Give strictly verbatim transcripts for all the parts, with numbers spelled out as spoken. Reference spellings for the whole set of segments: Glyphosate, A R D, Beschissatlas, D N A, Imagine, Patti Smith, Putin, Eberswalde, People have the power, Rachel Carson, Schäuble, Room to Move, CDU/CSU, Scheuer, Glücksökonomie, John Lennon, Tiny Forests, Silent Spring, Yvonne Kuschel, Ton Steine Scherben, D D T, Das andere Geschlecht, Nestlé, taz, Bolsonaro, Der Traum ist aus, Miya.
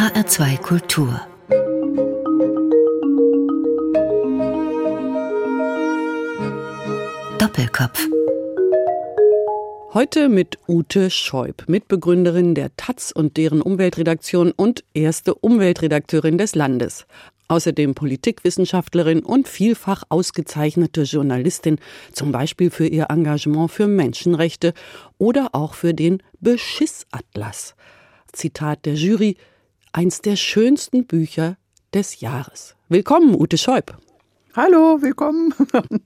H R zwei Kultur. Doppelkopf. Heute mit Ute Scheub, Mitbegründerin der Taz und deren Umweltredaktion und erste Umweltredakteurin des Landes. Außerdem Politikwissenschaftlerin und vielfach ausgezeichnete Journalistin, zum Beispiel für ihr Engagement für Menschenrechte oder auch für den Beschissatlas. Zitat der Jury, eins der schönsten Bücher des Jahres. Willkommen, Ute Scheub. Hallo, willkommen.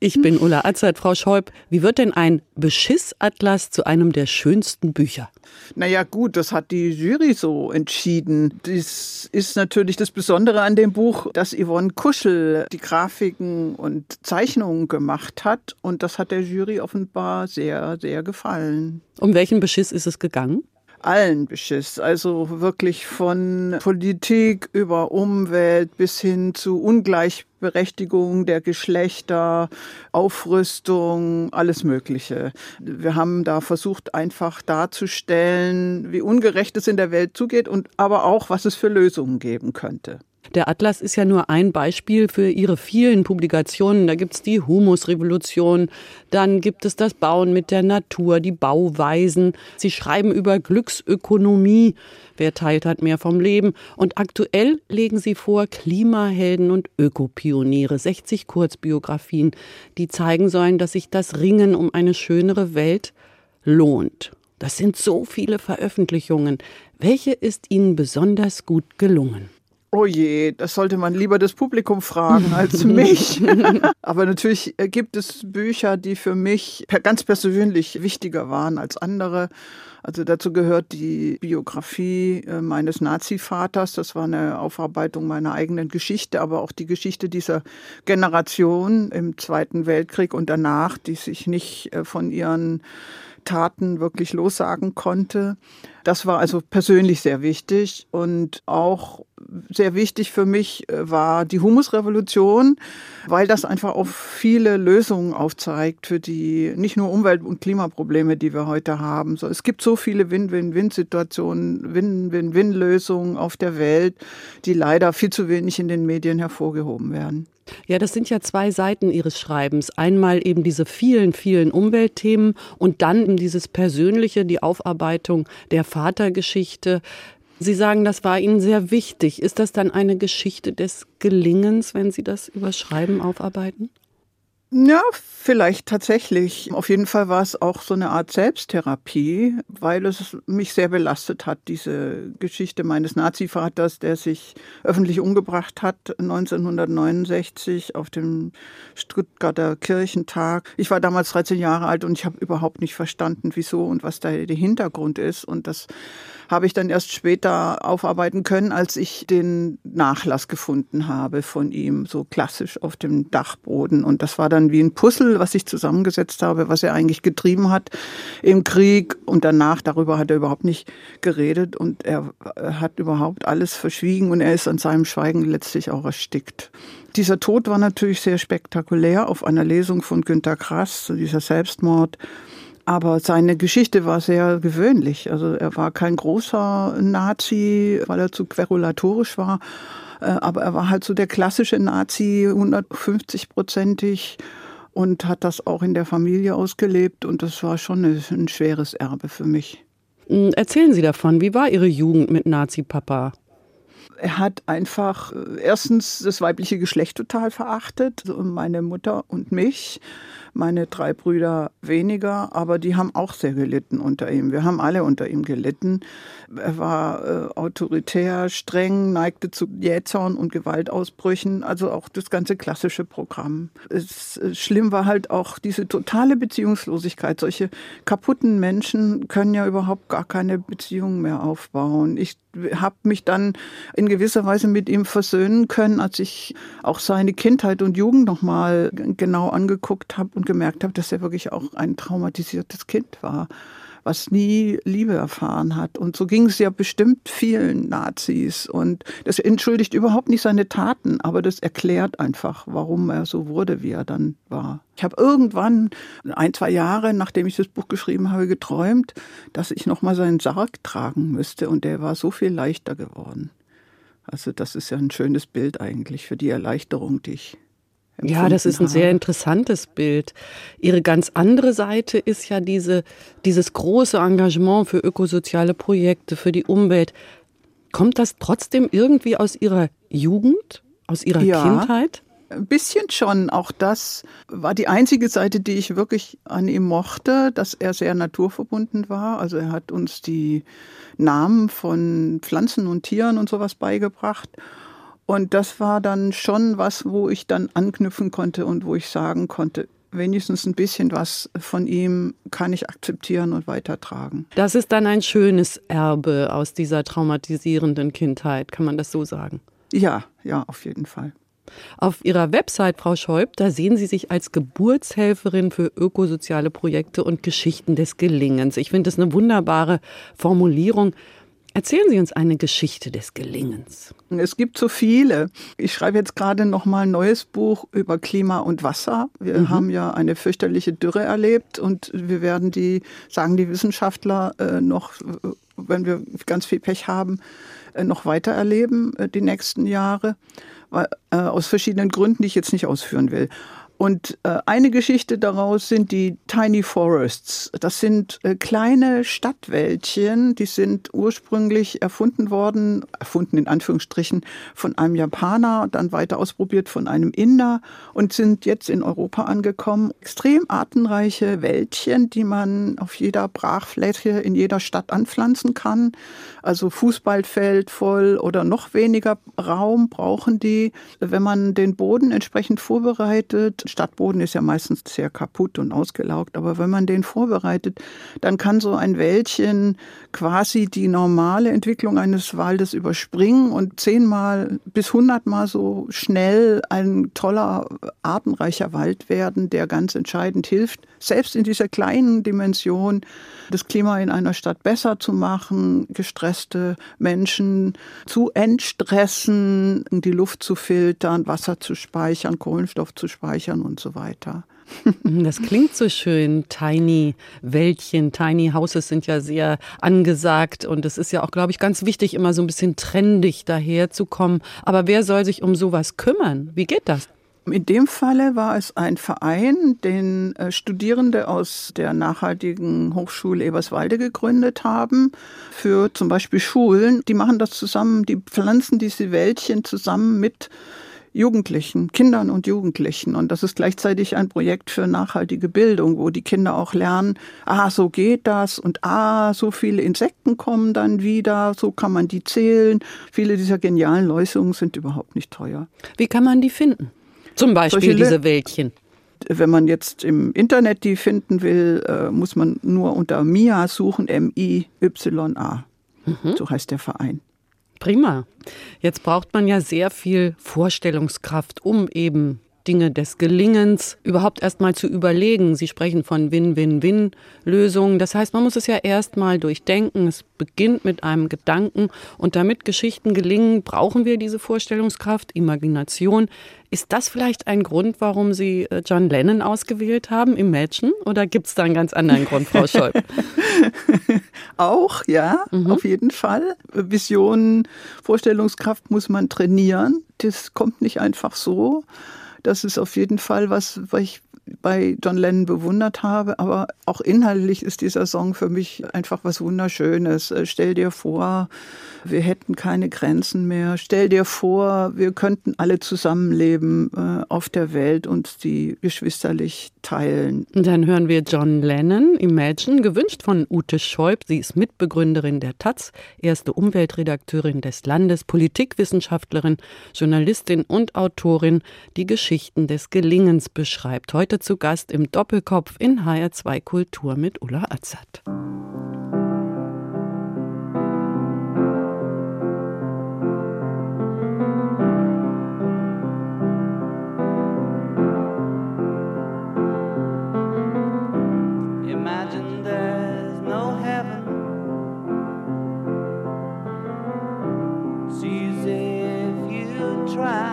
Ich bin Ulla Atzert, Frau Scheub. Wie wird denn ein Beschissatlas zu einem der schönsten Bücher? Naja gut, das hat die Jury so entschieden. Das ist natürlich das Besondere an dem Buch, dass Yvonne Kuschel die Grafiken und Zeichnungen gemacht hat. Und das hat der Jury offenbar sehr, sehr gefallen. Um welchen Beschiss ist es gegangen? Allen Beschiss, also wirklich von Politik über Umwelt bis hin zu Ungleichberechtigung der Geschlechter, Aufrüstung, alles Mögliche. Wir haben da versucht, einfach darzustellen, wie ungerecht es in der Welt zugeht und aber auch, was es für Lösungen geben könnte. Der Atlas ist ja nur ein Beispiel für Ihre vielen Publikationen. Da gibt es die Humusrevolution, dann gibt es das Bauen mit der Natur, die Bauweisen. Sie schreiben über Glücksökonomie, wer teilt hat mehr vom Leben. Und aktuell legen Sie vor Klimahelden und Ökopioniere, sechzig Kurzbiografien, die zeigen sollen, dass sich das Ringen um eine schönere Welt lohnt. Das sind so viele Veröffentlichungen. Welche ist Ihnen besonders gut gelungen? Oh je, das sollte man lieber das Publikum fragen als mich. Aber natürlich gibt es Bücher, die für mich ganz persönlich wichtiger waren als andere. Also dazu gehört die Biografie meines Nazi-Vaters. Das war eine Aufarbeitung meiner eigenen Geschichte, aber auch die Geschichte dieser Generation im Zweiten Weltkrieg und danach, die sich nicht von ihren Taten wirklich lossagen konnte. Das war also persönlich sehr wichtig und auch sehr wichtig für mich war die Humusrevolution, weil das einfach auch viele Lösungen aufzeigt für die nicht nur Umwelt- und Klimaprobleme, die wir heute haben. Es gibt so viele Win-Win-Win-Situationen, Win-Win-Win-Lösungen auf der Welt, die leider viel zu wenig in den Medien hervorgehoben werden. Ja, das sind ja zwei Seiten Ihres Schreibens. Einmal eben diese vielen, vielen Umweltthemen und dann dieses Persönliche, die Aufarbeitung der Vatergeschichte. Sie sagen, das war Ihnen sehr wichtig. Ist das dann eine Geschichte des Gelingens, wenn Sie das über Schreiben aufarbeiten? Ja, vielleicht tatsächlich. Auf jeden Fall war es auch so eine Art Selbsttherapie, weil es mich sehr belastet hat, diese Geschichte meines Nazi-Vaters, der sich öffentlich umgebracht hat neunzehnhundertneunundsechzig auf dem Stuttgarter Kirchentag. Ich war damals dreizehn Jahre alt und ich habe überhaupt nicht verstanden, wieso und was da der Hintergrund ist. Und das habe ich dann erst später aufarbeiten können, als ich den Nachlass gefunden habe von ihm, so klassisch auf dem Dachboden. Und das war dann wie ein Puzzle, was ich zusammengesetzt habe, was er eigentlich getrieben hat im Krieg. Und danach, darüber hat er überhaupt nicht geredet und er hat überhaupt alles verschwiegen und er ist an seinem Schweigen letztlich auch erstickt. Dieser Tod war natürlich sehr spektakulär auf einer Lesung von Günter Grass, dieser Selbstmord. Aber seine Geschichte war sehr gewöhnlich. Also er war kein großer Nazi, weil er zu querulatorisch war. Aber er war halt so der klassische Nazi, hundertfünfzig-prozentig und hat das auch in der Familie ausgelebt. Und das war schon ein schweres Erbe für mich. Erzählen Sie davon, wie war Ihre Jugend mit Nazi-Papa? Er hat einfach erstens das weibliche Geschlecht total verachtet, also meine Mutter und mich, meine drei Brüder weniger, aber die haben auch sehr gelitten unter ihm. Wir haben alle unter ihm gelitten. Er war äh, autoritär, streng, neigte zu Jähzorn und Gewaltausbrüchen, also auch das ganze klassische Programm. Es, äh, schlimm war halt auch diese totale Beziehungslosigkeit. Solche kaputten Menschen können ja überhaupt gar keine Beziehungen mehr aufbauen. Ich habe mich dann in gewisser Weise mit ihm versöhnen können, als ich auch seine Kindheit und Jugend nochmal genau angeguckt habe und gemerkt habe, dass er wirklich auch ein traumatisiertes Kind war, was nie Liebe erfahren hat. Und so ging es ja bestimmt vielen Nazis. Und das entschuldigt überhaupt nicht seine Taten, aber das erklärt einfach, warum er so wurde, wie er dann war. Ich habe irgendwann, ein, zwei Jahre, nachdem ich das Buch geschrieben habe, geträumt, dass ich nochmal seinen Sarg tragen müsste. Und der war so viel leichter geworden. Also das ist ja ein schönes Bild eigentlich für die Erleichterung, die ich empfunden habe. Ja, das ist ein sehr interessantes Bild. Ihre ganz andere Seite ist ja diese, dieses große Engagement für ökosoziale Projekte, für die Umwelt. Kommt das trotzdem irgendwie aus Ihrer Jugend, aus Ihrer ja, Kindheit? Ein bisschen schon. Auch das war die einzige Seite, die ich wirklich an ihm mochte, dass er sehr naturverbunden war. Also er hat uns die Namen von Pflanzen und Tieren und sowas beigebracht. Und das war dann schon was, wo ich dann anknüpfen konnte und wo ich sagen konnte, wenigstens ein bisschen was von ihm kann ich akzeptieren und weitertragen. Das ist dann ein schönes Erbe aus dieser traumatisierenden Kindheit, kann man das so sagen? Ja, ja, auf jeden Fall. Auf Ihrer Website, Frau Scheub, da sehen Sie sich als Geburtshelferin für ökosoziale Projekte und Geschichten des Gelingens. Ich finde das eine wunderbare Formulierung. Erzählen Sie uns eine Geschichte des Gelingens. Es gibt so viele. Ich schreibe jetzt gerade noch mal ein neues Buch über Klima und Wasser. Wir mhm. haben ja eine fürchterliche Dürre erlebt und wir werden die, sagen die Wissenschaftler, äh, noch, wenn wir ganz viel Pech haben, äh, noch weiter erleben äh, die nächsten Jahre. Weil, äh, aus verschiedenen Gründen, die ich jetzt nicht ausführen will. Und eine Geschichte daraus sind die Tiny Forests. Das sind kleine Stadtwäldchen, die sind ursprünglich erfunden worden, erfunden in Anführungsstrichen, von einem Japaner, dann weiter ausprobiert von einem Inder und sind jetzt in Europa angekommen. Extrem artenreiche Wäldchen, die man auf jeder Brachfläche in jeder Stadt anpflanzen kann. Also Fußballfeld voll oder noch weniger Raum brauchen die, wenn man den Boden entsprechend vorbereitet. Stadtboden ist ja meistens sehr kaputt und ausgelaugt, aber wenn man den vorbereitet, dann kann so ein Wäldchen quasi die normale Entwicklung eines Waldes überspringen und zehnmal bis hundertmal so schnell ein toller, artenreicher Wald werden, der ganz entscheidend hilft, selbst in dieser kleinen Dimension das Klima in einer Stadt besser zu machen, gestresste Menschen zu entstressen, die Luft zu filtern, Wasser zu speichern, Kohlenstoff zu speichern und so weiter. Das klingt so schön. Tiny Wäldchen, Tiny Houses sind ja sehr angesagt und es ist ja auch, glaube ich, ganz wichtig, immer so ein bisschen trendig daherzukommen. Aber wer soll sich um sowas kümmern? Wie geht das? In dem Falle war es ein Verein, den Studierende aus der nachhaltigen Hochschule Eberswalde gegründet haben, für zum Beispiel Schulen. Die machen das zusammen, die pflanzen diese Wäldchen zusammen mit Jugendlichen, Kindern und Jugendlichen. Und das ist gleichzeitig ein Projekt für nachhaltige Bildung, wo die Kinder auch lernen, ah, so geht das und ah, so viele Insekten kommen dann wieder, so kann man die zählen. Viele dieser genialen Lösungen sind überhaupt nicht teuer. Wie kann man die finden? Zum Beispiel Solche diese Wäldchen. Wenn man jetzt im Internet die finden will, muss man nur unter Miya suchen, M I Y A. Mhm. So heißt der Verein. Prima. Jetzt braucht man ja sehr viel Vorstellungskraft, um eben Dinge des Gelingens überhaupt erstmal zu überlegen. Sie sprechen von Win-Win-Win-Lösungen. Das heißt, man muss es ja erstmal durchdenken. Es beginnt mit einem Gedanken. Und damit Geschichten gelingen, brauchen wir diese Vorstellungskraft, Imagination. Ist das vielleicht ein Grund, warum Sie John Lennon ausgewählt haben, Imagine? Oder gibt es da einen ganz anderen Grund, Frau Scheub? Auch, ja, mhm. auf jeden Fall. Visionen, Vorstellungskraft muss man trainieren. Das kommt nicht einfach so. Das ist auf jeden Fall was, was ich bei John Lennon bewundert habe. Aber auch inhaltlich ist dieser Song für mich einfach was Wunderschönes. Stell dir vor, wir hätten keine Grenzen mehr. Stell dir vor, wir könnten alle zusammenleben auf der Welt und die geschwisterlich teilen. Dann hören wir John Lennon, Imagine, gewünscht von Ute Scheub. Sie ist Mitbegründerin der taz, erste Umweltredakteurin des Landes, Politikwissenschaftlerin, Journalistin und Autorin, die Geschichte des Gelingens beschreibt. Heute zu Gast im Doppelkopf in H R zwei Kultur mit Ulla Atzert. Imagine there's no heaven. It's easy if you try.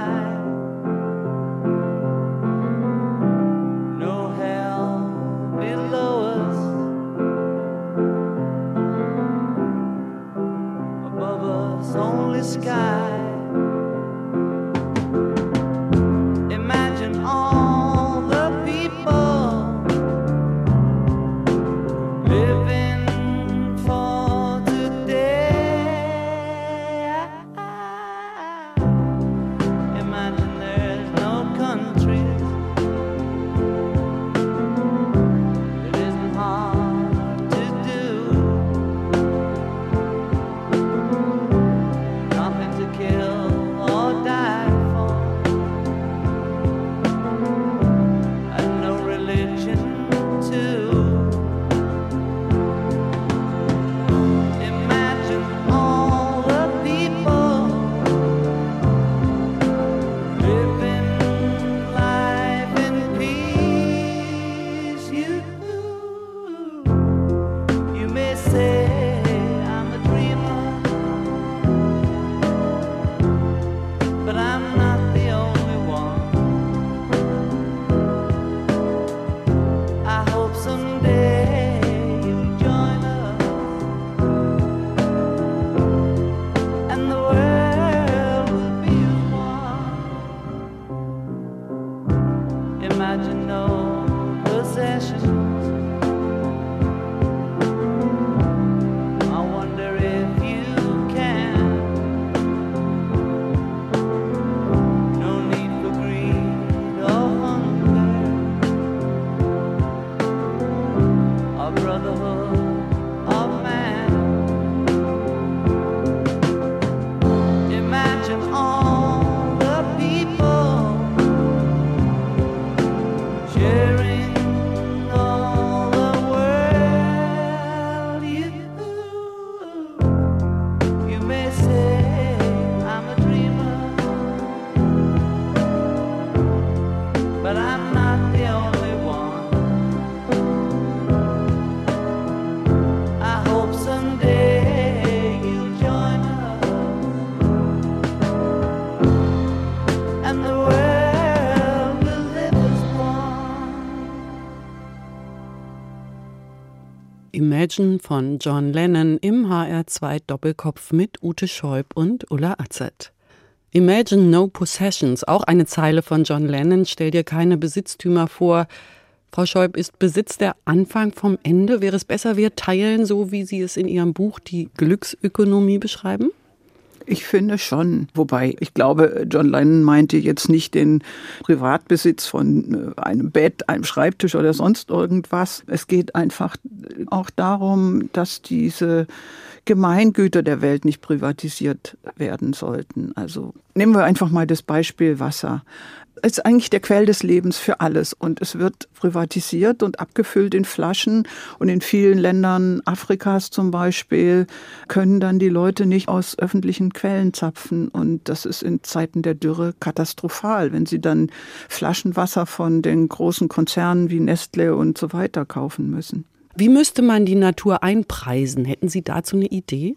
Sky Imagine von John Lennon im H R zwei Doppelkopf mit Ute Scheub und Ulla Atzert. Imagine no possessions, auch eine Zeile von John Lennon, stell dir keine Besitztümer vor. Frau Scheub, ist Besitz der Anfang vom Ende? Wäre es besser, wir teilen, so wie Sie es in Ihrem Buch Die Glücksökonomie beschreiben? Ich finde schon, wobei ich glaube, John Lennon meinte jetzt nicht den Privatbesitz von einem Bett, einem Schreibtisch oder sonst irgendwas. Es geht einfach auch darum, dass diese Gemeingüter der Welt nicht privatisiert werden sollten. Also nehmen wir einfach mal das Beispiel Wasser. Es ist eigentlich der Quell des Lebens für alles und es wird privatisiert und abgefüllt in Flaschen und in vielen Ländern Afrikas zum Beispiel können dann die Leute nicht aus öffentlichen Quellen zapfen und das ist in Zeiten der Dürre katastrophal, wenn sie dann Flaschenwasser von den großen Konzernen wie Nestlé und so weiter kaufen müssen. Wie müsste man die Natur einpreisen? Hätten Sie dazu eine Idee?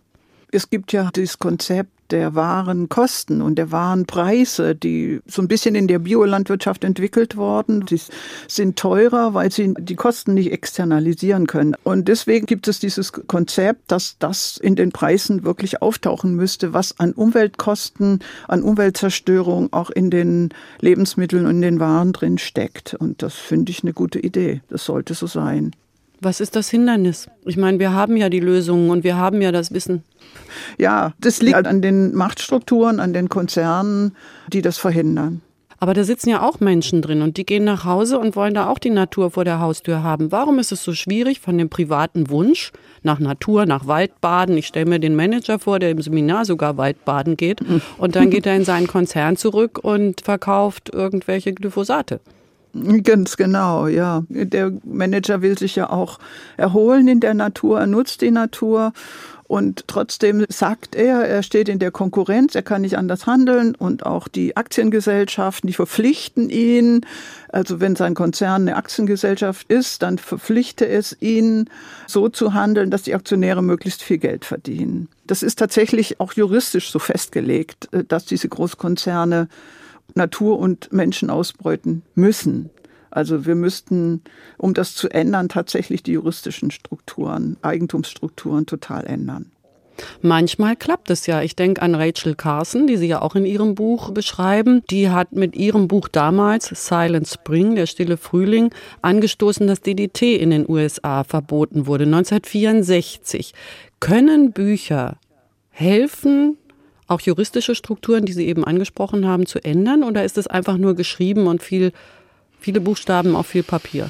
Es gibt ja dieses Konzept der wahren Kosten und der wahren Preise, die so ein bisschen in der Biolandwirtschaft entwickelt worden. Die sind teurer, weil sie die Kosten nicht externalisieren können. Und deswegen gibt es dieses Konzept, dass das in den Preisen wirklich auftauchen müsste, was an Umweltkosten, an Umweltzerstörung auch in den Lebensmitteln und in den Waren drin steckt. Und das finde ich eine gute Idee. Das sollte so sein. Was ist das Hindernis? Ich meine, wir haben ja die Lösungen und wir haben ja das Wissen. Ja, das liegt an den Machtstrukturen, an den Konzernen, die das verhindern. Aber da sitzen ja auch Menschen drin und die gehen nach Hause und wollen da auch die Natur vor der Haustür haben. Warum ist es so schwierig, von dem privaten Wunsch nach Natur, nach Waldbaden? Ich stelle mir den Manager vor, der im Seminar sogar Waldbaden geht und dann geht er in seinen Konzern zurück und verkauft irgendwelche Glyphosate. Ganz genau, ja. Der Manager will sich ja auch erholen in der Natur, er nutzt die Natur und trotzdem sagt er, er steht in der Konkurrenz, er kann nicht anders handeln und auch die Aktiengesellschaften, die verpflichten ihn. Also wenn sein Konzern eine Aktiengesellschaft ist, dann verpflichte es ihn, so zu handeln, dass die Aktionäre möglichst viel Geld verdienen. Das ist tatsächlich auch juristisch so festgelegt, dass diese Großkonzerne Natur und Menschen ausbeuten müssen. Also wir müssten, um das zu ändern, tatsächlich die juristischen Strukturen, Eigentumsstrukturen total ändern. Manchmal klappt es ja. Ich denke an Rachel Carson, die Sie ja auch in Ihrem Buch beschreiben. Die hat mit ihrem Buch damals, Silent Spring, der stille Frühling, angestoßen, dass D D T in den U S A verboten wurde, neunzehnhundertvierundsechzig. Können Bücher helfen, auch juristische Strukturen, die Sie eben angesprochen haben, zu ändern? Oder ist es einfach nur geschrieben und viel, viele Buchstaben auf viel Papier?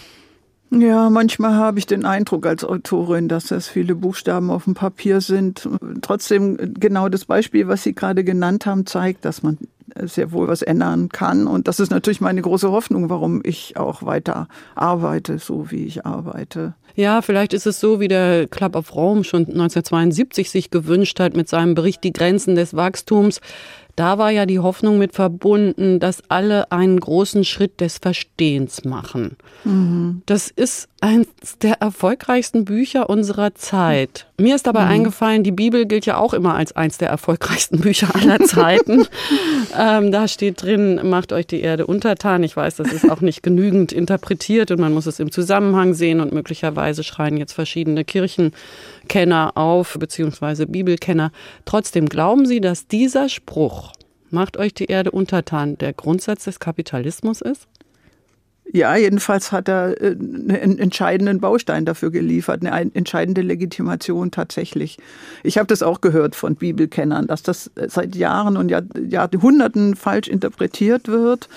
Ja, manchmal habe ich den Eindruck als Autorin, dass das viele Buchstaben auf dem Papier sind. Trotzdem, genau das Beispiel, was Sie gerade genannt haben, zeigt, dass man sehr wohl was ändern kann. Und das ist natürlich meine große Hoffnung, warum ich auch weiter arbeite, so wie ich arbeite. Ja, vielleicht ist es so, wie der Club of Rome schon neunzehnhundertzweiundsiebzig sich gewünscht hat mit seinem Bericht Die Grenzen des Wachstums. Da war ja die Hoffnung mit verbunden, dass alle einen großen Schritt des Verstehens machen. Mhm. Das ist eines der erfolgreichsten Bücher unserer Zeit. Mir ist dabei mhm. eingefallen, die Bibel gilt ja auch immer als eines der erfolgreichsten Bücher aller Zeiten. ähm, da steht drin, macht euch die Erde untertan. Ich weiß, das ist auch nicht genügend interpretiert und man muss es im Zusammenhang sehen und möglicherweise schreien jetzt verschiedene Kirchenkenner auf, beziehungsweise Bibelkenner. Trotzdem glauben Sie, dass dieser Spruch, macht euch die Erde untertan, der Grundsatz des Kapitalismus ist? Ja, jedenfalls hat er einen entscheidenden Baustein dafür geliefert, eine entscheidende Legitimation tatsächlich. Ich habe das auch gehört von Bibelkennern, dass das seit Jahren und Jahrhunderten falsch interpretiert wird.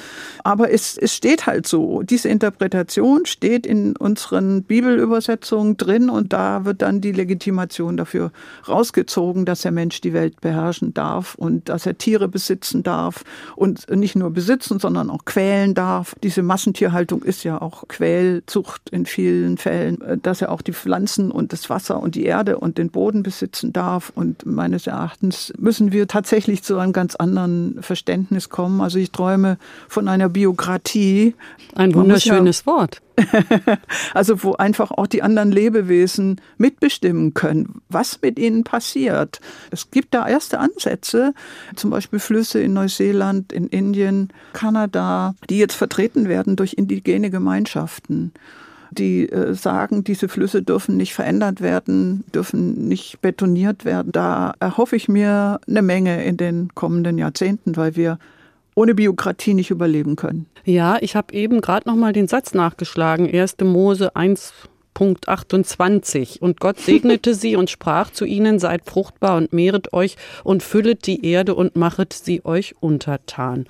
Aber es, es steht halt so. Diese Interpretation steht in unseren Bibelübersetzungen drin und da wird dann die Legitimation dafür rausgezogen, dass der Mensch die Welt beherrschen darf und dass er Tiere besitzen darf und nicht nur besitzen, sondern auch quälen darf. Diese Massentierhaltung ist ja auch Quälzucht in vielen Fällen, dass er auch die Pflanzen und das Wasser und die Erde und den Boden besitzen darf. Und meines Erachtens müssen wir tatsächlich zu einem ganz anderen Verständnis kommen. Also ich träume von einer Biokratie. Ein wunderschönes ja, Wort. Also wo einfach auch die anderen Lebewesen mitbestimmen können, was mit ihnen passiert. Es gibt da erste Ansätze, zum Beispiel Flüsse in Neuseeland, in Indien, Kanada, die jetzt vertreten werden durch indigene Gemeinschaften. die äh, sagen, diese Flüsse dürfen nicht verändert werden, dürfen nicht betoniert werden. Da erhoffe ich mir eine Menge in den kommenden Jahrzehnten, weil wir ohne Biokratie nicht überleben können. Ja, ich habe eben gerade noch mal den Satz nachgeschlagen. erster Mose eins Punkt achtundzwanzig. Und Gott segnete sie und sprach zu ihnen, seid fruchtbar und mehret euch und füllet die Erde und machet sie euch untertan.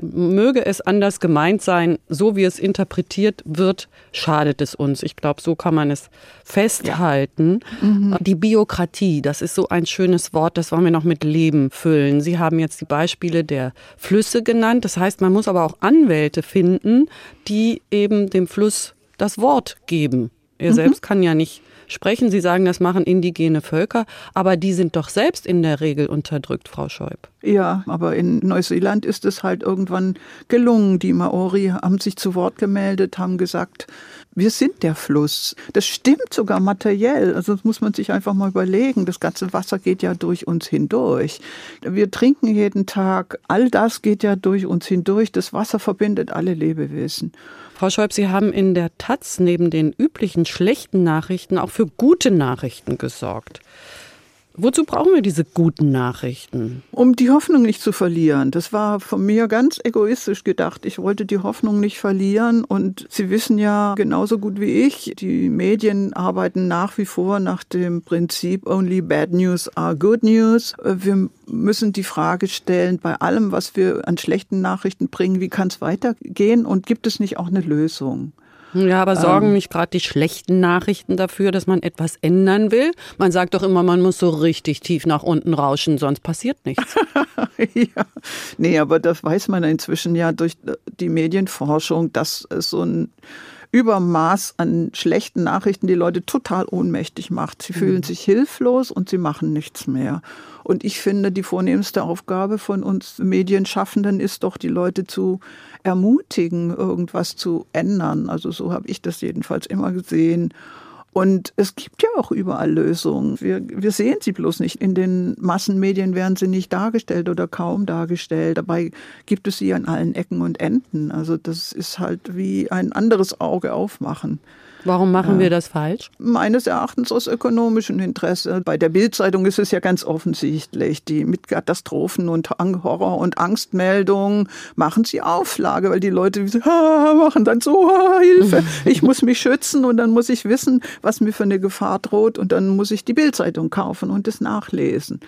Möge es anders gemeint sein, so wie es interpretiert wird, schadet es uns. Ich glaube, so kann man es festhalten. Ja. Mhm. Die Biokratie, das ist so ein schönes Wort, das wollen wir noch mit Leben füllen. Sie haben jetzt die Beispiele der Flüsse genannt. Das heißt, man muss aber auch Anwälte finden, die eben dem Fluss das Wort geben. Er mhm. selbst kann ja nicht sprechen. Sie sagen, das machen indigene Völker, aber die sind doch selbst in der Regel unterdrückt, Frau Scheub. Ja, aber in Neuseeland ist es halt irgendwann gelungen. Die Maori haben sich zu Wort gemeldet, haben gesagt, wir sind der Fluss. Das stimmt sogar materiell. Also das muss man sich einfach mal überlegen. Das ganze Wasser geht ja durch uns hindurch. Wir trinken jeden Tag. All das geht ja durch uns hindurch. Das Wasser verbindet alle Lebewesen. Frau Scheub, Sie haben in der taz neben den üblichen schlechten Nachrichten auch für gute Nachrichten gesorgt. Wozu brauchen wir diese guten Nachrichten? Um die Hoffnung nicht zu verlieren. Das war von mir ganz egoistisch gedacht. Ich wollte die Hoffnung nicht verlieren. Und Sie wissen ja genauso gut wie ich, die Medien arbeiten nach wie vor nach dem Prinzip Only bad news are good news. Wir müssen die Frage stellen, bei allem, was wir an schlechten Nachrichten bringen, wie kann es weitergehen und gibt es nicht auch eine Lösung? Ja, aber sorgen nicht gerade die schlechten Nachrichten dafür, dass man etwas ändern will? Man sagt doch immer, man muss so richtig tief nach unten rauschen, sonst passiert nichts. Ja. Nee, aber das weiß man inzwischen ja durch die Medienforschung, dass so ein Übermaß an schlechten Nachrichten die Leute total ohnmächtig macht. Sie fühlen mhm. sich hilflos und sie machen nichts mehr. Und ich finde, die vornehmste Aufgabe von uns Medienschaffenden ist doch, die Leute zu ermutigen, irgendwas zu ändern. Also so habe ich das jedenfalls immer gesehen. Und es gibt ja auch überall Lösungen. Wir, wir sehen sie bloß nicht. In den Massenmedien werden sie nicht dargestellt oder kaum dargestellt. Dabei gibt es sie an allen Ecken und Enden. Also das ist halt wie ein anderes Auge aufmachen. Warum machen wir das falsch? Meines Erachtens aus ökonomischem Interesse. Bei der Bild-Zeitung ist es ja ganz offensichtlich. Die mit Katastrophen und Horror- und Angstmeldungen machen sie Auflage, weil die Leute so, ah, machen dann so, ah, Hilfe, ich muss mich schützen und dann muss ich wissen, was mir für eine Gefahr droht und dann muss ich die Bild-Zeitung kaufen und das nachlesen.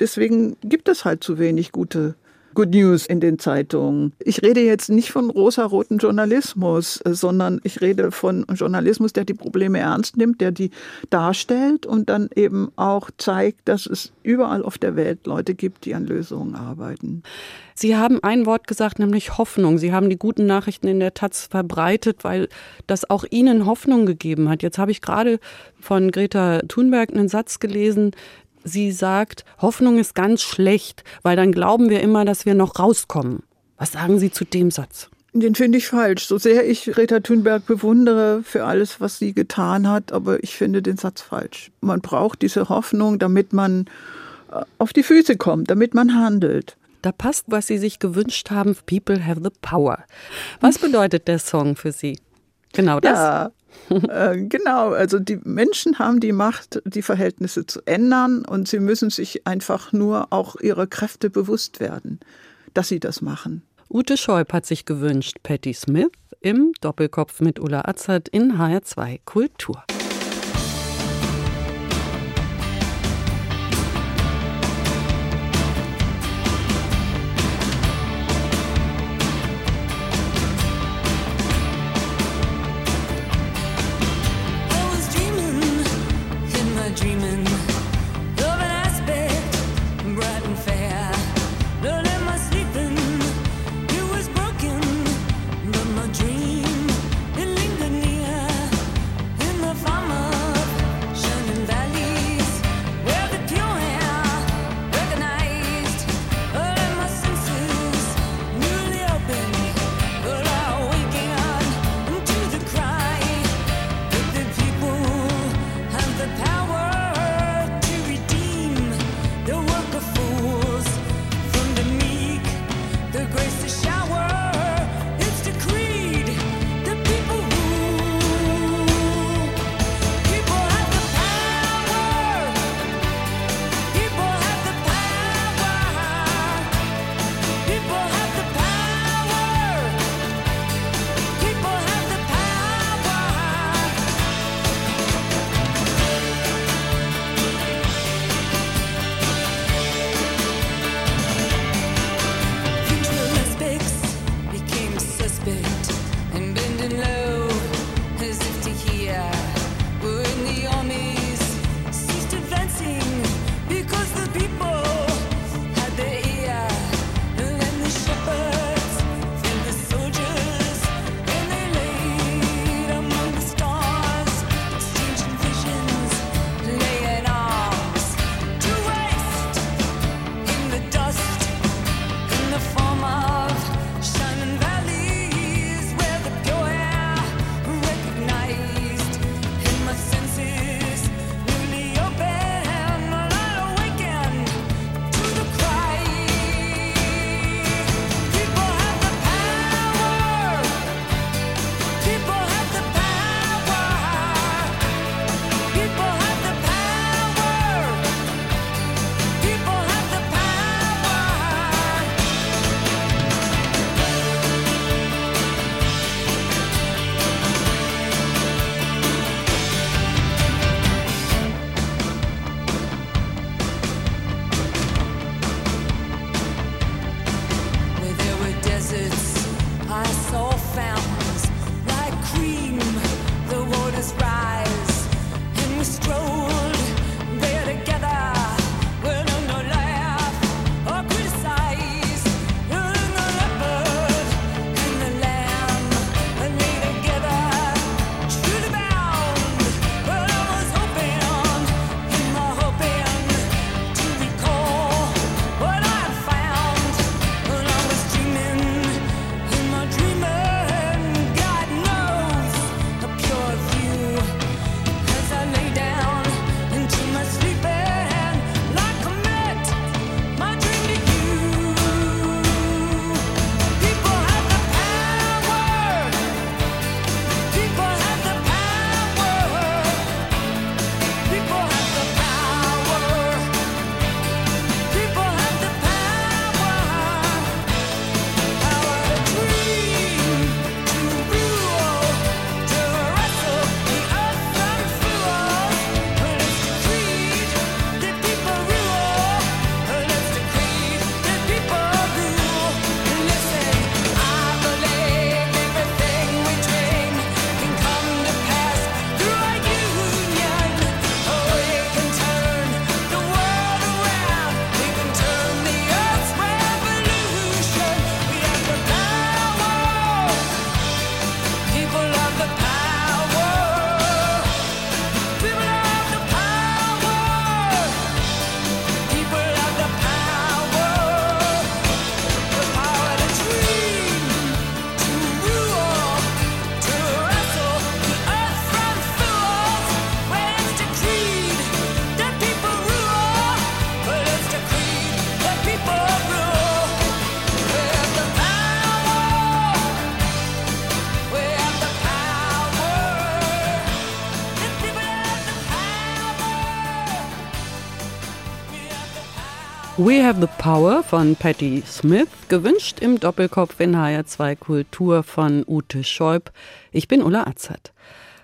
Deswegen gibt es halt zu wenig gute Good News in den Zeitungen. Ich rede jetzt nicht von rosaroten Journalismus, sondern ich rede von Journalismus, der die Probleme ernst nimmt, der die darstellt und dann eben auch zeigt, dass es überall auf der Welt Leute gibt, die an Lösungen arbeiten. Sie haben ein Wort gesagt, nämlich Hoffnung. Sie haben die guten Nachrichten in der taz verbreitet, weil das auch Ihnen Hoffnung gegeben hat. Jetzt habe ich gerade von Greta Thunberg einen Satz gelesen. Sie sagt, Hoffnung ist ganz schlecht, weil dann glauben wir immer, dass wir noch rauskommen. Was sagen Sie zu dem Satz? Den finde ich falsch. So sehr ich Greta Thunberg bewundere für alles, was sie getan hat, aber ich finde den Satz falsch. Man braucht diese Hoffnung, damit man auf die Füße kommt, damit man handelt. Da passt, was Sie sich gewünscht haben, People have the power. Was bedeutet der Song für Sie? Genau das. Ja. Genau, also die Menschen haben die Macht, die Verhältnisse zu ändern und sie müssen sich einfach nur auch ihrer Kräfte bewusst werden, dass sie das machen. Ute Scheub hat sich gewünscht, Patti Smith im Doppelkopf mit Ulla Atzert in H R zwei Kultur. Dream, it lingered near in the fire. We Have the Power von Patti Smith, gewünscht im Doppelkopf in H R zwei Kultur von Ute Scheub. Ich bin Ulla Atzert.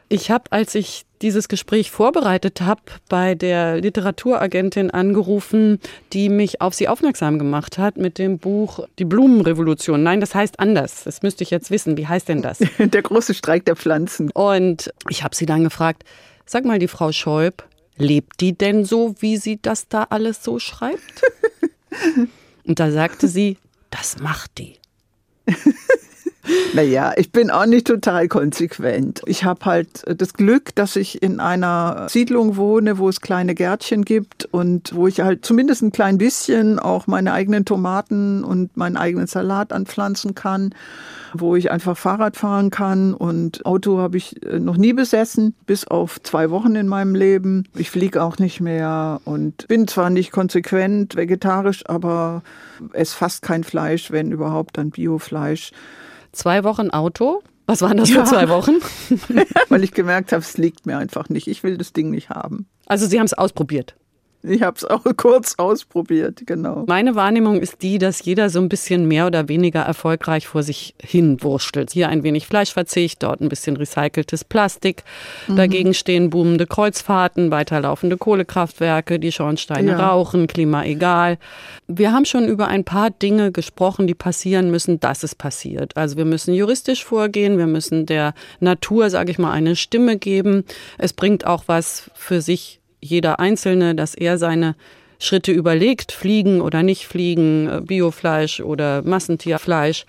Ich habe, als ich dieses Gespräch vorbereitet habe, bei der Literaturagentin angerufen, die mich auf sie aufmerksam gemacht hat mit dem Buch Die Blumenrevolution. Nein, das heißt anders. Das müsste ich jetzt wissen. Wie heißt denn das? Der große Streik der Pflanzen. Und ich habe sie dann gefragt, sag mal, die Frau Scheub, lebt die denn so, wie sie das da alles so schreibt? Und da sagte sie, das macht die. Naja, ich bin auch nicht total konsequent. Ich habe halt das Glück, dass ich in einer Siedlung wohne, wo es kleine Gärtchen gibt und wo ich halt zumindest ein klein bisschen auch meine eigenen Tomaten und meinen eigenen Salat anpflanzen kann, wo ich einfach Fahrrad fahren kann, und Auto habe ich noch nie besessen, bis auf zwei Wochen in meinem Leben. Ich fliege auch nicht mehr und bin zwar nicht konsequent vegetarisch, aber esse fast kein Fleisch, wenn überhaupt dann Biofleisch. Zwei Wochen Auto? Was waren das ja. für zwei Wochen? Weil ich gemerkt habe, es liegt mir einfach nicht. Ich will das Ding nicht haben. Also Sie haben es ausprobiert? Ich habe es auch kurz ausprobiert, genau. Meine Wahrnehmung ist die, dass jeder so ein bisschen mehr oder weniger erfolgreich vor sich hin wurstelt. Hier ein wenig Fleischverzicht, dort ein bisschen recyceltes Plastik. Mhm. Dagegen stehen boomende Kreuzfahrten, weiterlaufende Kohlekraftwerke, die Schornsteine ja. rauchen, Klima egal. Wir haben schon über ein paar Dinge gesprochen, die passieren müssen, dass es passiert. Also wir müssen juristisch vorgehen, wir müssen der Natur, sage ich mal, eine Stimme geben. Es bringt auch was für sich jeder Einzelne, dass er seine Schritte überlegt, fliegen oder nicht fliegen, Biofleisch oder Massentierfleisch.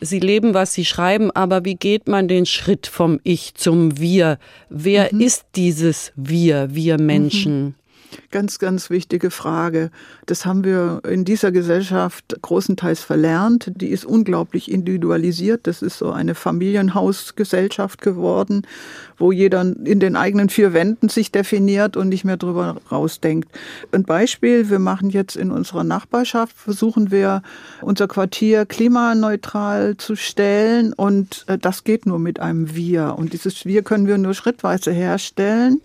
Sie leben, was sie schreiben, aber wie geht man den Schritt vom Ich zum Wir? Wer mhm. ist dieses Wir, wir Menschen? Mhm. Ganz, ganz wichtige Frage. Das haben wir in dieser Gesellschaft großenteils verlernt. Die ist unglaublich individualisiert. Das ist so eine Familienhausgesellschaft geworden, wo jeder in den eigenen vier Wänden sich definiert und nicht mehr drüber rausdenkt. Ein Beispiel, wir machen jetzt in unserer Nachbarschaft, versuchen wir, unser Quartier klimaneutral zu stellen, und das geht nur mit einem Wir. Und dieses Wir können wir nur schrittweise herstellen.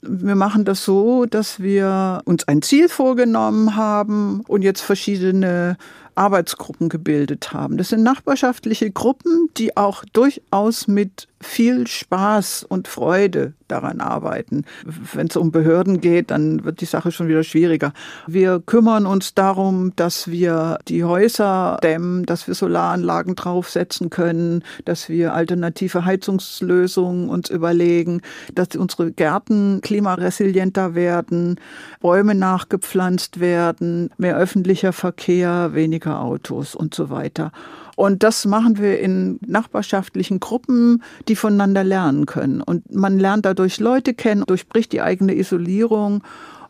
Wir machen das so, dass wir uns ein Ziel vorgenommen haben und jetzt verschiedene Arbeitsgruppen gebildet haben. Das sind nachbarschaftliche Gruppen, die auch durchaus mit viel Spaß und Freude daran arbeiten. Wenn es um Behörden geht, dann wird die Sache schon wieder schwieriger. Wir kümmern uns darum, dass wir die Häuser dämmen, dass wir Solaranlagen draufsetzen können, dass wir alternative Heizungslösungen uns überlegen, dass unsere Gärten klimaresilienter werden, Bäume nachgepflanzt werden, mehr öffentlicher Verkehr, weniger Autos und so weiter. Und das machen wir in nachbarschaftlichen Gruppen, die voneinander lernen können. Und man lernt dadurch Leute kennen, durchbricht die eigene Isolierung.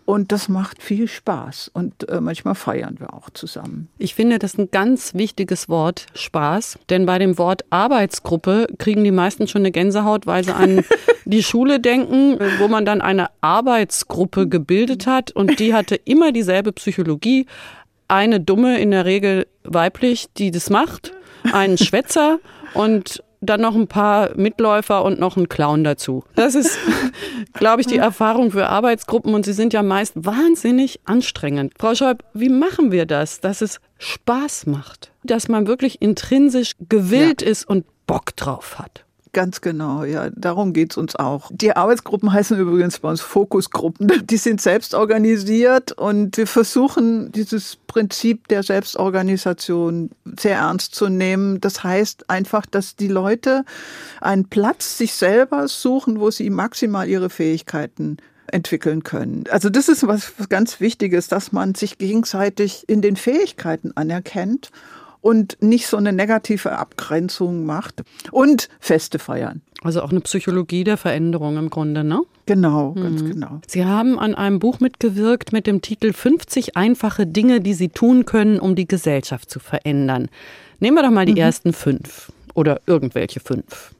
Und das macht viel Spaß. Und äh, manchmal feiern wir auch zusammen. Ich finde, das ist ein ganz wichtiges Wort, Spaß. Denn bei dem Wort Arbeitsgruppe kriegen die meisten schon eine Gänsehaut, weil sie an die Schule denken, wo man dann eine Arbeitsgruppe gebildet hat. Und die hatte immer dieselbe Psychologie. Eine Dumme, in der Regel weiblich, die das macht, einen Schwätzer und dann noch ein paar Mitläufer und noch einen Clown dazu. Das ist, glaube ich, die Erfahrung für Arbeitsgruppen, und sie sind ja meist wahnsinnig anstrengend. Frau Scheub, wie machen wir das, dass es Spaß macht, dass man wirklich intrinsisch gewillt ja. ist und Bock drauf hat? Ganz genau, ja, darum geht es uns auch. Die Arbeitsgruppen heißen übrigens bei uns Fokusgruppen. Die sind selbst organisiert, und wir versuchen, dieses Prinzip der Selbstorganisation sehr ernst zu nehmen. Das heißt einfach, dass die Leute einen Platz sich selber suchen, wo sie maximal ihre Fähigkeiten entwickeln können. Also das ist was ganz Wichtiges, dass man sich gegenseitig in den Fähigkeiten anerkennt und nicht so eine negative Abgrenzung macht, und Feste feiern. Also auch eine Psychologie der Veränderung im Grunde, ne? Genau, mhm. ganz genau. Sie haben an einem Buch mitgewirkt mit dem Titel fünfzig einfache Dinge, die Sie tun können, um die Gesellschaft zu verändern. Nehmen wir doch mal die mhm. ersten fünf oder irgendwelche fünf.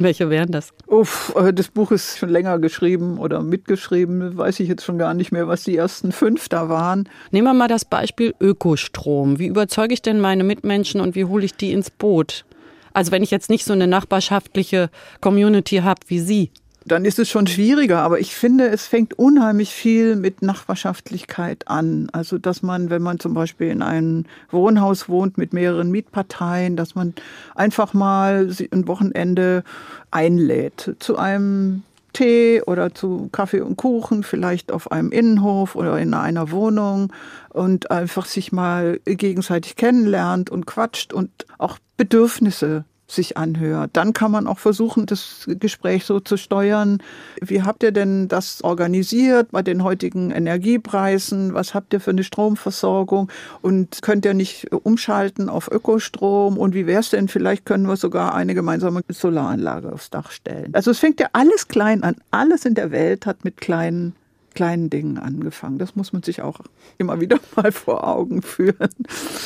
Welche wären das? Uff, das Buch ist schon länger geschrieben oder mitgeschrieben. Weiß ich jetzt schon gar nicht mehr, was die ersten fünf da waren. Nehmen wir mal das Beispiel Ökostrom. Wie überzeuge ich denn meine Mitmenschen und wie hole ich die ins Boot? Also wenn ich jetzt nicht so eine nachbarschaftliche Community habe wie Sie. dann ist es schon schwieriger. Aber ich finde, es fängt unheimlich viel mit Nachbarschaftlichkeit an. Also, dass man, wenn man zum Beispiel in einem Wohnhaus wohnt mit mehreren Mietparteien, dass man einfach mal ein Wochenende einlädt zu einem Tee oder zu Kaffee und Kuchen, vielleicht auf einem Innenhof oder in einer Wohnung und einfach sich mal gegenseitig kennenlernt und quatscht und auch Bedürfnisse sich anhört. Dann kann man auch versuchen, das Gespräch so zu steuern. Wie habt ihr denn das organisiert bei den heutigen Energiepreisen? Was habt ihr für eine Stromversorgung? Und könnt ihr nicht umschalten auf Ökostrom? Und wie wäre es denn? Vielleicht können wir sogar eine gemeinsame Solaranlage aufs Dach stellen. Also es fängt ja alles klein an. Alles in der Welt hat mit kleinen kleinen Dingen angefangen. Das muss man sich auch immer wieder mal vor Augen führen.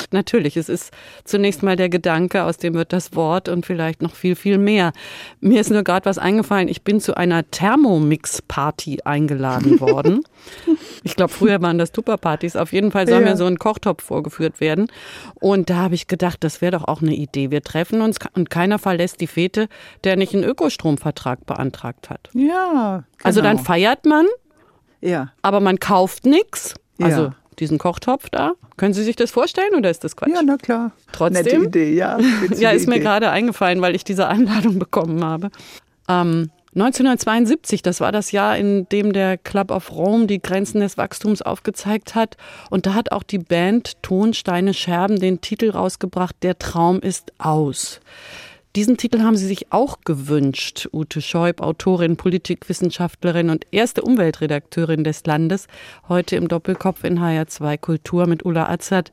Natürlich, es ist zunächst mal der Gedanke, aus dem wird das Wort und vielleicht noch viel, viel mehr. Mir ist nur gerade was eingefallen. Ich bin zu einer Thermomix-Party eingeladen worden. Ich glaube, früher waren das Tupperpartys. Auf jeden Fall soll ja. mir so ein Kochtopf vorgeführt werden. Und da habe ich gedacht, das wäre doch auch eine Idee. Wir treffen uns und keiner verlässt die Fete, der nicht einen Ökostromvertrag beantragt hat. Ja, genau. Also dann feiert man. Ja. Aber man kauft nichts, also ja. diesen Kochtopf da. Können Sie sich das vorstellen oder ist das Quatsch? Ja, na klar. Trotzdem. Nette Idee, ja. Ja, ist mir gerade eingefallen, weil ich diese Einladung bekommen habe. Ähm, neunzehnhundertzweiundsiebzig, das war das Jahr, in dem der Club of Rome die Grenzen des Wachstums aufgezeigt hat. Und da hat auch die Band Ton Steine Scherben den Titel rausgebracht, Der Traum ist aus. Diesen Titel haben Sie sich auch gewünscht, Ute Scheub, Autorin, Politikwissenschaftlerin und erste Umweltredakteurin des Landes, heute im Doppelkopf in H R zwei Kultur mit Ulla Atzert.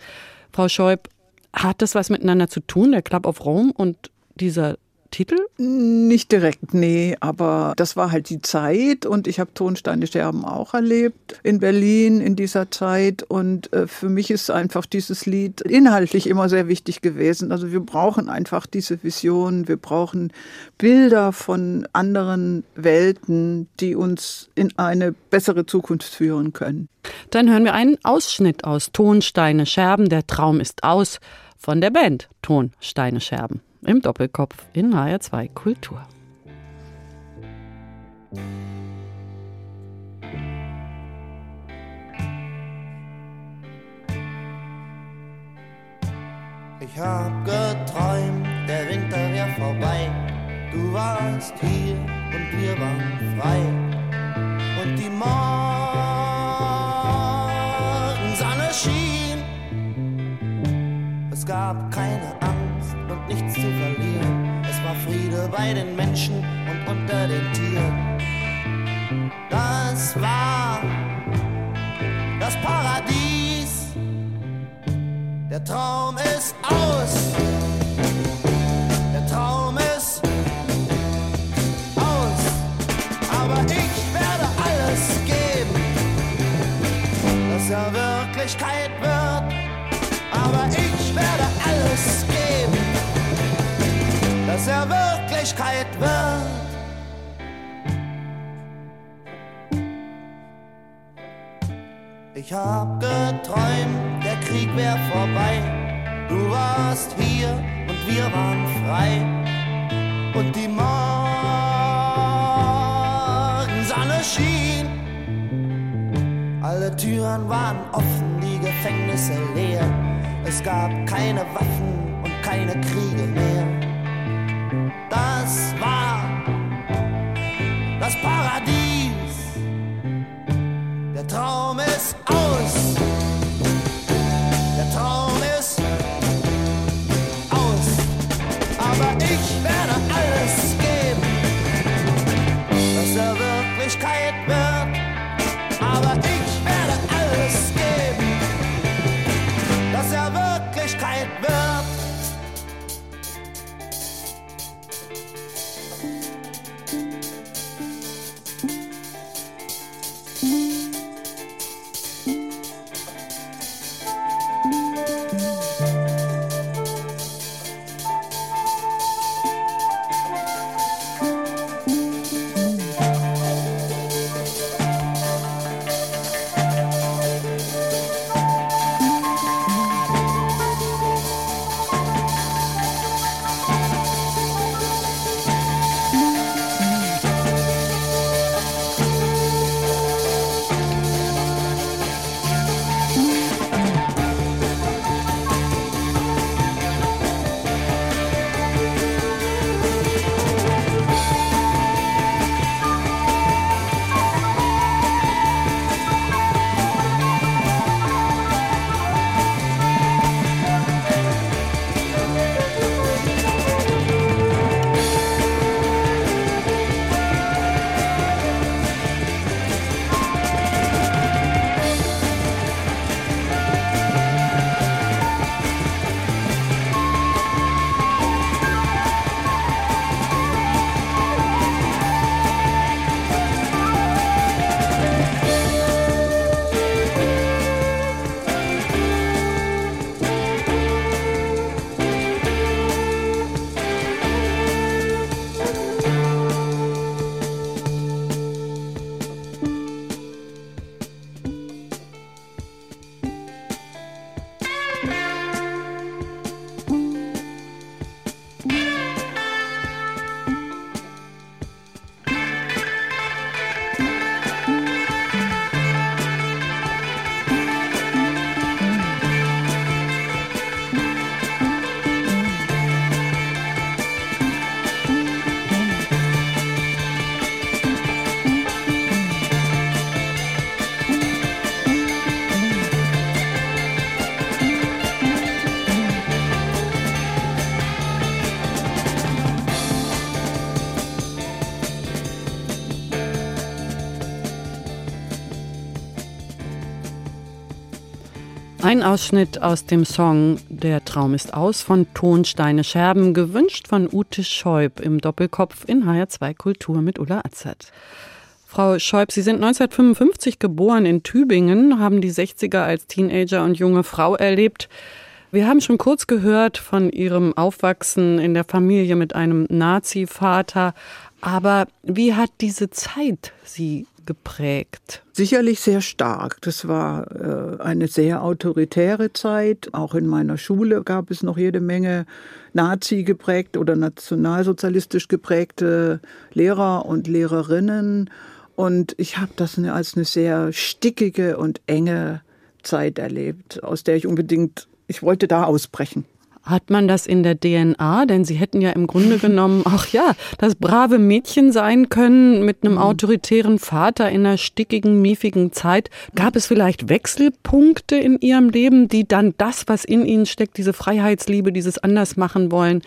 Frau Scheub, hat das was miteinander zu tun, der Club of Rome und dieser Titel? Nicht direkt, nee, aber das war halt die Zeit und ich habe Ton Steine Scherben auch erlebt in Berlin in dieser Zeit und äh, für mich ist einfach dieses Lied inhaltlich immer sehr wichtig gewesen. Also wir brauchen einfach diese Vision, wir brauchen Bilder von anderen Welten, die uns in eine bessere Zukunft führen können. Dann hören wir einen Ausschnitt aus Ton Steine Scherben, Der Traum ist aus, von der Band Ton Steine Scherben. Im Doppelkopf in H R zwei Kultur. Ich hab geträumt, der Winter wär vorbei. Du warst hier und wir waren frei. Und die Morgensonne schien. Es gab keine Angst und nichts zu verlieren. Es war Friede bei den Menschen und unter den Tieren. Das war das Paradies. Der Traum ist aus. Der Traum ist aus. Aber ich werde alles geben, dass er Wirklichkeit wird. Aber ich werde alles geben, dass er Wirklichkeit wird. Ich hab geträumt, der Krieg wär vorbei. Du warst hier und wir waren frei. Und die Morgensonne schien. Alle Türen waren offen, die Gefängnisse leer. Es gab keine Waffen und keine Kriege mehr. Das war das Paradies. Der Traum ist aus. Der Traum ist aus. Aber ich werde alles geben, dass er Wirklichkeit wird. Aber ich werde alles geben, dass er Wirklichkeit wird. Thank you. Ein Ausschnitt aus dem Song Der Traum ist aus von Ton Steine Scherben, gewünscht von Ute Scheub im Doppelkopf in H R zwei Kultur mit Ulla Atzert. Frau Scheub, Sie sind neunzehnhundertfünfundfünfzig geboren in Tübingen, haben die sechziger als Teenager und junge Frau erlebt. Wir haben schon kurz gehört von Ihrem Aufwachsen in der Familie mit einem Nazi-Vater. Aber wie hat diese Zeit Sie geprägt? Sicherlich sehr stark. Das war äh, eine sehr autoritäre Zeit. Auch in meiner Schule gab es noch jede Menge Nazi geprägt oder nationalsozialistisch geprägte Lehrer und Lehrerinnen. Und ich habe das als eine sehr stickige und enge Zeit erlebt, aus der ich unbedingt, ich wollte da ausbrechen. Hat man das in der D N A? Denn Sie hätten ja im Grunde genommen, ach ja, das brave Mädchen sein können mit einem autoritären Vater in einer stickigen, miefigen Zeit. Gab es vielleicht Wechselpunkte in Ihrem Leben, die dann das, was in Ihnen steckt, diese Freiheitsliebe, dieses Andersmachenwollen,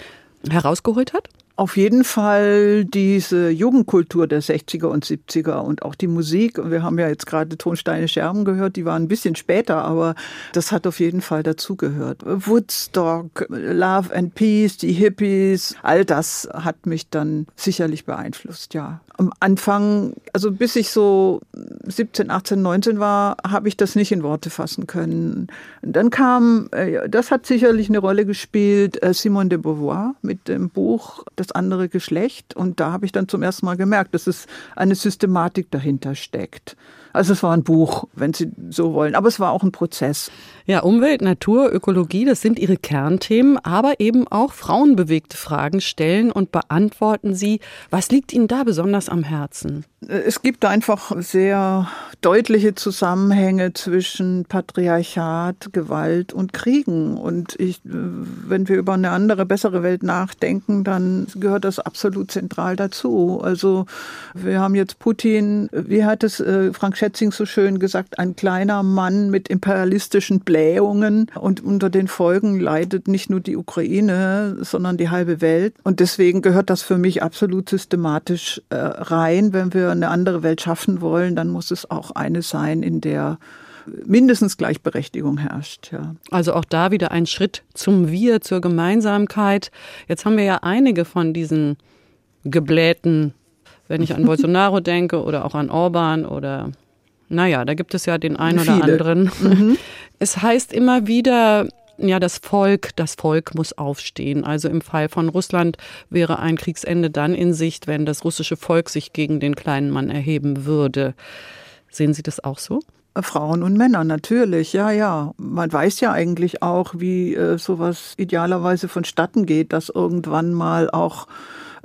herausgeholt hat? Auf jeden Fall diese Jugendkultur der sechziger und siebziger und auch die Musik. Und wir haben ja jetzt gerade Ton Steine Scherben gehört, die waren ein bisschen später, aber das hat auf jeden Fall dazugehört. Woodstock, Love and Peace, die Hippies, all das hat mich dann sicherlich beeinflusst, ja. Am Anfang, also bis ich so siebzehn, achtzehn, neunzehn war, habe ich das nicht in Worte fassen können. Und dann kam, das hat sicherlich eine Rolle gespielt, Simone de Beauvoir mit dem Buch Das andere Geschlecht. Und da habe ich dann zum ersten Mal gemerkt, dass es eine Systematik dahinter steckt. Also es war ein Buch, wenn Sie so wollen, aber es war auch ein Prozess. Ja, Umwelt, Natur, Ökologie, das sind Ihre Kernthemen, aber eben auch frauenbewegte Fragen stellen und beantworten Sie. Was liegt Ihnen da besonders am Herzen? Es gibt einfach sehr deutliche Zusammenhänge zwischen Patriarchat, Gewalt und Kriegen. Und ich, wenn wir über eine andere, bessere Welt nachdenken, dann gehört das absolut zentral dazu. Also wir haben jetzt Putin, wie hat es Frank Schätzing so schön gesagt, ein kleiner Mann mit imperialistischen Blähungen. Und unter den Folgen leidet nicht nur die Ukraine, sondern die halbe Welt. Und deswegen gehört das für mich absolut systematisch rein. Wenn wir eine andere Welt schaffen wollen, dann muss es auch eine sein, in der mindestens Gleichberechtigung herrscht. Ja. Also auch da wieder ein Schritt zum Wir, zur Gemeinsamkeit. Jetzt haben wir ja einige von diesen geblähten, wenn ich an Bolsonaro denke oder auch an Orban oder, naja, da gibt es ja den einen Viele. Oder anderen. Mhm. Es heißt immer wieder, ja, das Volk, das Volk muss aufstehen. Also im Fall von Russland wäre ein Kriegsende dann in Sicht, wenn das russische Volk sich gegen den kleinen Mann erheben würde. Sehen Sie das auch so? Frauen und Männer, natürlich, ja, ja. Man weiß ja eigentlich auch, wie äh, sowas idealerweise vonstatten geht, dass irgendwann mal auch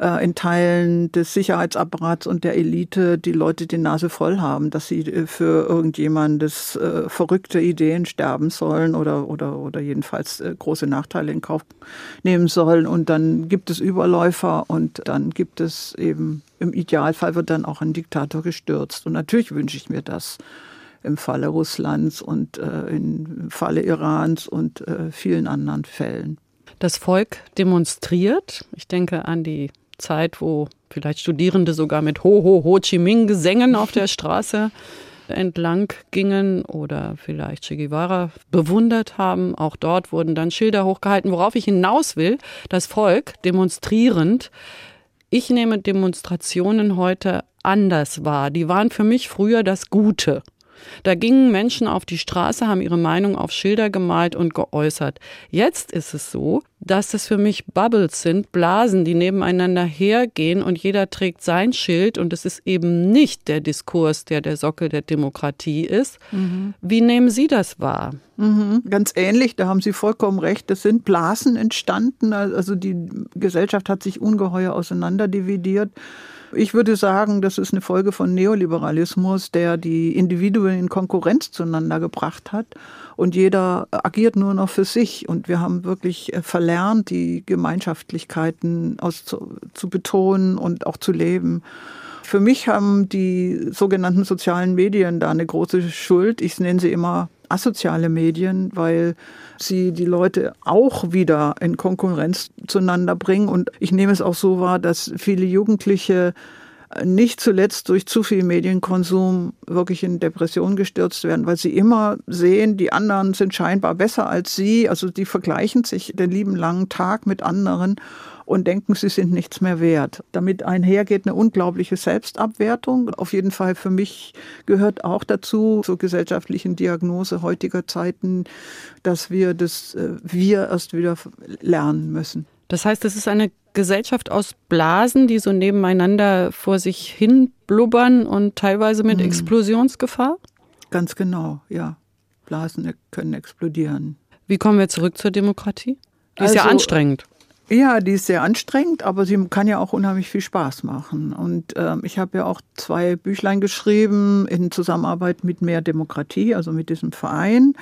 äh, in Teilen des Sicherheitsapparats und der Elite die Leute die Nase voll haben, dass sie äh, für irgendjemandes äh, verrückte Ideen sterben sollen oder, oder, oder jedenfalls äh, große Nachteile in Kauf nehmen sollen. Und dann gibt es Überläufer und dann gibt es eben, im Idealfall wird dann auch ein Diktator gestürzt. Und natürlich wünsche ich mir das. Im Falle Russlands und äh, im Falle Irans und äh, vielen anderen Fällen. Das Volk demonstriert. Ich denke an die Zeit, wo vielleicht Studierende sogar mit Ho, Ho, Ho Chi Minh-Gesängen auf der Straße entlang gingen oder vielleicht Che Guevara bewundert haben. Auch dort wurden dann Schilder hochgehalten. Worauf ich hinaus will, das Volk demonstrierend. Ich nehme Demonstrationen heute anders wahr. Die waren für mich früher das Gute. Da gingen Menschen auf die Straße, haben ihre Meinung auf Schilder gemalt und geäußert. Jetzt ist es so, dass es für mich Bubbles sind, Blasen, die nebeneinander hergehen und jeder trägt sein Schild und es ist eben nicht der Diskurs, der der Sockel der Demokratie ist. Mhm. Wie nehmen Sie das wahr? Mhm. Ganz ähnlich, da haben Sie vollkommen recht. Es sind Blasen entstanden, also die Gesellschaft hat sich ungeheuer auseinanderdividiert. Ich würde sagen, das ist eine Folge von Neoliberalismus, der die Individuen in Konkurrenz zueinander gebracht hat. Und jeder agiert nur noch für sich. Und wir haben wirklich verlernt, die Gemeinschaftlichkeiten auszu- zu betonen und auch zu leben. Für mich haben die sogenannten sozialen Medien da eine große Schuld. Ich nenne sie immer asoziale Medien, weil sie die Leute auch wieder in Konkurrenz zueinander bringen. Und ich nehme es auch so wahr, dass viele Jugendliche nicht zuletzt durch zu viel Medienkonsum wirklich in Depressionen gestürzt werden, weil sie immer sehen, die anderen sind scheinbar besser als sie. Also die vergleichen sich den lieben langen Tag mit anderen und denken, sie sind nichts mehr wert. Damit einhergeht eine unglaubliche Selbstabwertung. Auf jeden Fall für mich gehört auch dazu, zur gesellschaftlichen Diagnose heutiger Zeiten, dass wir das Wir erst wieder lernen müssen. Das heißt, es ist eine Gesellschaft aus Blasen, die so nebeneinander vor sich hin blubbern und teilweise mit hm. Explosionsgefahr? Ganz genau, ja. Blasen können explodieren. Wie kommen wir zurück zur Demokratie? Die also, ist ja anstrengend. Ja, die ist sehr anstrengend, aber sie kann ja auch unheimlich viel Spaß machen. Und äh, ich habe ja auch zwei Büchlein geschrieben in Zusammenarbeit mit Mehr Demokratie, also mit diesem Verein,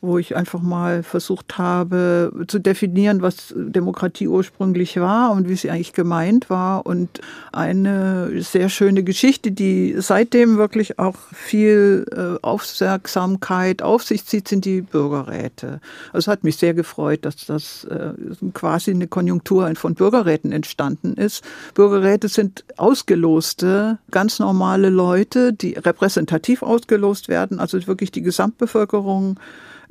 wo ich einfach mal versucht habe zu definieren, was Demokratie ursprünglich war und wie sie eigentlich gemeint war. Und eine sehr schöne Geschichte, die seitdem wirklich auch viel Aufmerksamkeit auf sich zieht, sind die Bürgerräte. Also es hat mich sehr gefreut, dass das quasi eine Konjunktur von Bürgerräten entstanden ist. Bürgerräte sind ausgeloste, ganz normale Leute, die repräsentativ ausgelost werden, also wirklich die Gesamtbevölkerung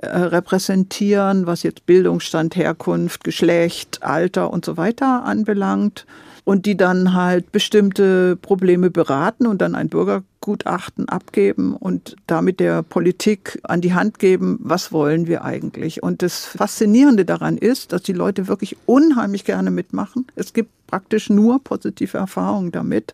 repräsentieren, was jetzt Bildungsstand, Herkunft, Geschlecht, Alter und so weiter anbelangt. Und die dann halt bestimmte Probleme beraten und dann ein Bürgergutachten abgeben und damit der Politik an die Hand geben, was wollen wir eigentlich. Und das Faszinierende daran ist, dass die Leute wirklich unheimlich gerne mitmachen. Es gibt praktisch nur positive Erfahrungen damit.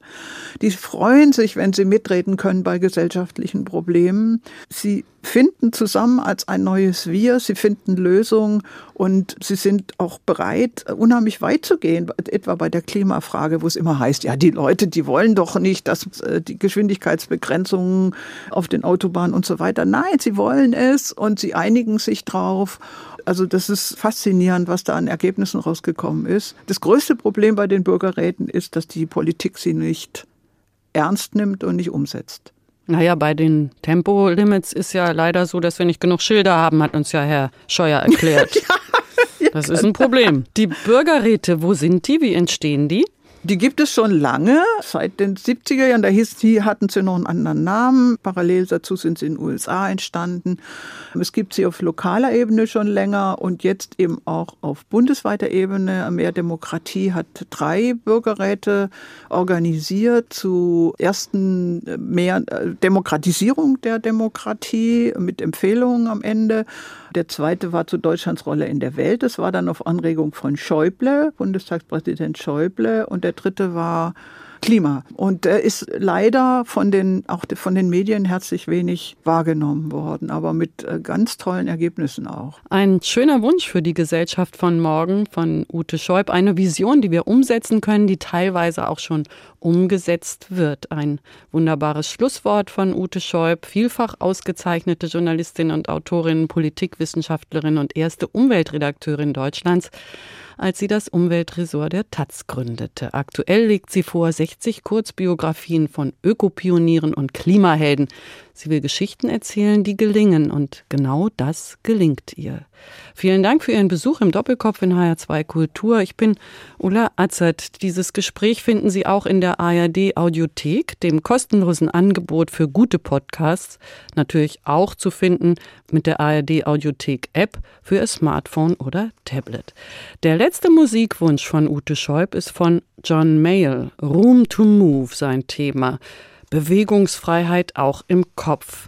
Die freuen sich, wenn sie mitreden können bei gesellschaftlichen Problemen. Sie finden zusammen als ein neues Wir, sie finden Lösungen und sie sind auch bereit, unheimlich weit zu gehen, etwa bei der Klimafrage, wo es immer heißt, ja, die Leute, die wollen doch nicht, dass die Geschwindigkeitsbegrenzungen auf den Autobahnen und so weiter. Nein, sie wollen es und sie einigen sich drauf. Also das ist faszinierend, was da an Ergebnissen rausgekommen ist. Das größte Problem bei den Bürgerräten ist, dass die Politik sie nicht ernst nimmt und nicht umsetzt. Naja, bei den Tempolimits ist ja leider so, dass wir nicht genug Schilder haben, hat uns ja Herr Scheuer erklärt. Ja, das ist ein Problem. Die Bürgerräte, wo sind die? Wie entstehen die? Die gibt es schon lange, seit den siebziger Jahren. Da hieß, die hatten sie noch einen anderen Namen. Parallel dazu sind sie in den U S A entstanden. Es gibt sie auf lokaler Ebene schon länger und jetzt eben auch auf bundesweiter Ebene. Mehr Demokratie hat drei Bürgerräte organisiert zur ersten mehr Demokratisierung der Demokratie mit Empfehlungen am Ende. Der zweite war zu Deutschlands Rolle in der Welt. Das war dann auf Anregung von Schäuble, Bundestagspräsident Schäuble. Und der dritte war Klima. Und der ist leider von den, auch von den Medien herzlich wenig wahrgenommen worden, aber mit ganz tollen Ergebnissen auch. Ein schöner Wunsch für die Gesellschaft von morgen, von Ute Scheub. Eine Vision, die wir umsetzen können, die teilweise auch schon umgesetzt wird. Ein wunderbares Schlusswort von Ute Scheub, vielfach ausgezeichnete Journalistin und Autorin, Politikwissenschaftlerin und erste Umweltredakteurin Deutschlands, als sie das Umweltressort der taz gründete. Aktuell legt sie vor sechzig Kurzbiografien von Ökopionieren und Klimahelden. Sie will Geschichten erzählen, die gelingen. Und genau das gelingt ihr. Vielen Dank für Ihren Besuch im Doppelkopf in H R zwei Kultur. Ich bin Ulla Atzert. Dieses Gespräch finden Sie auch in der A R D Audiothek, dem kostenlosen Angebot für gute Podcasts. Natürlich auch zu finden mit der A R D Audiothek App für Ihr Smartphone oder Tablet. Der letzte Musikwunsch von Ute Scheub ist von John Mayall. Room to Move, sein Thema. Bewegungsfreiheit auch im Kopf.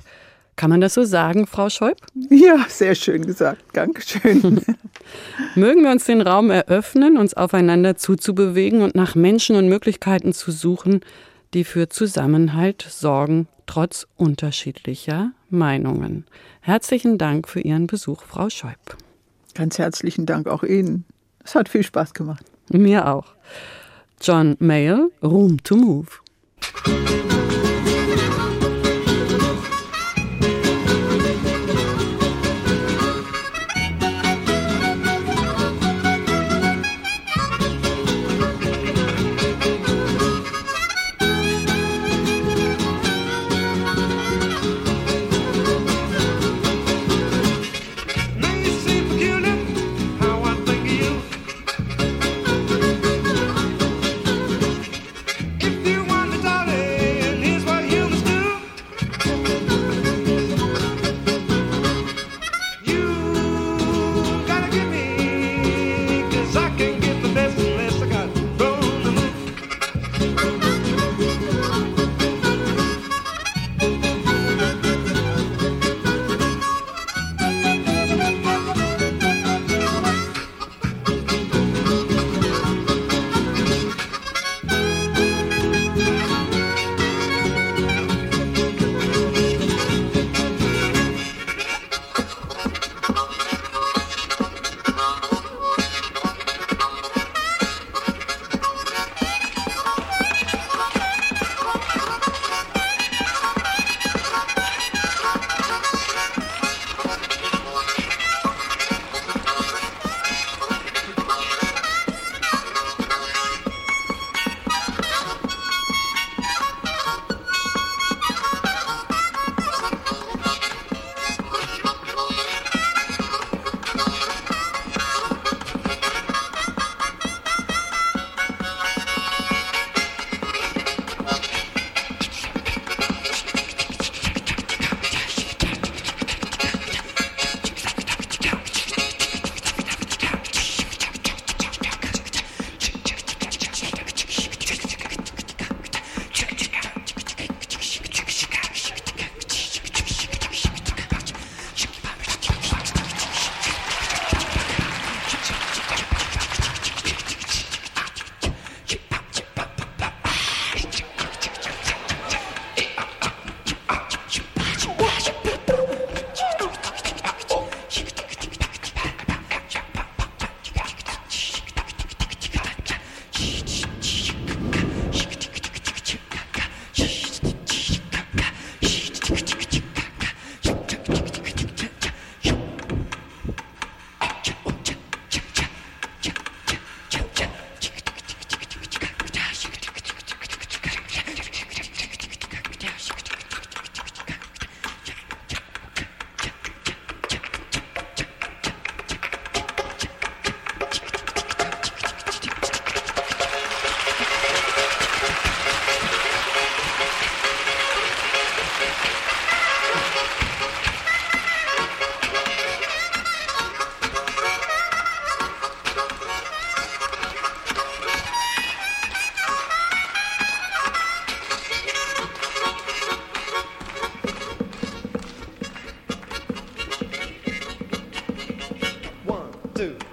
Kann man das so sagen, Frau Scheub? Ja, sehr schön gesagt. Dankeschön. Mögen wir uns den Raum eröffnen, uns aufeinander zuzubewegen und nach Menschen und Möglichkeiten zu suchen, die für Zusammenhalt sorgen, trotz unterschiedlicher Meinungen. Herzlichen Dank für Ihren Besuch, Frau Scheub. Ganz herzlichen Dank auch Ihnen. Es hat viel Spaß gemacht. Mir auch. John Mayall, Room to Move. two.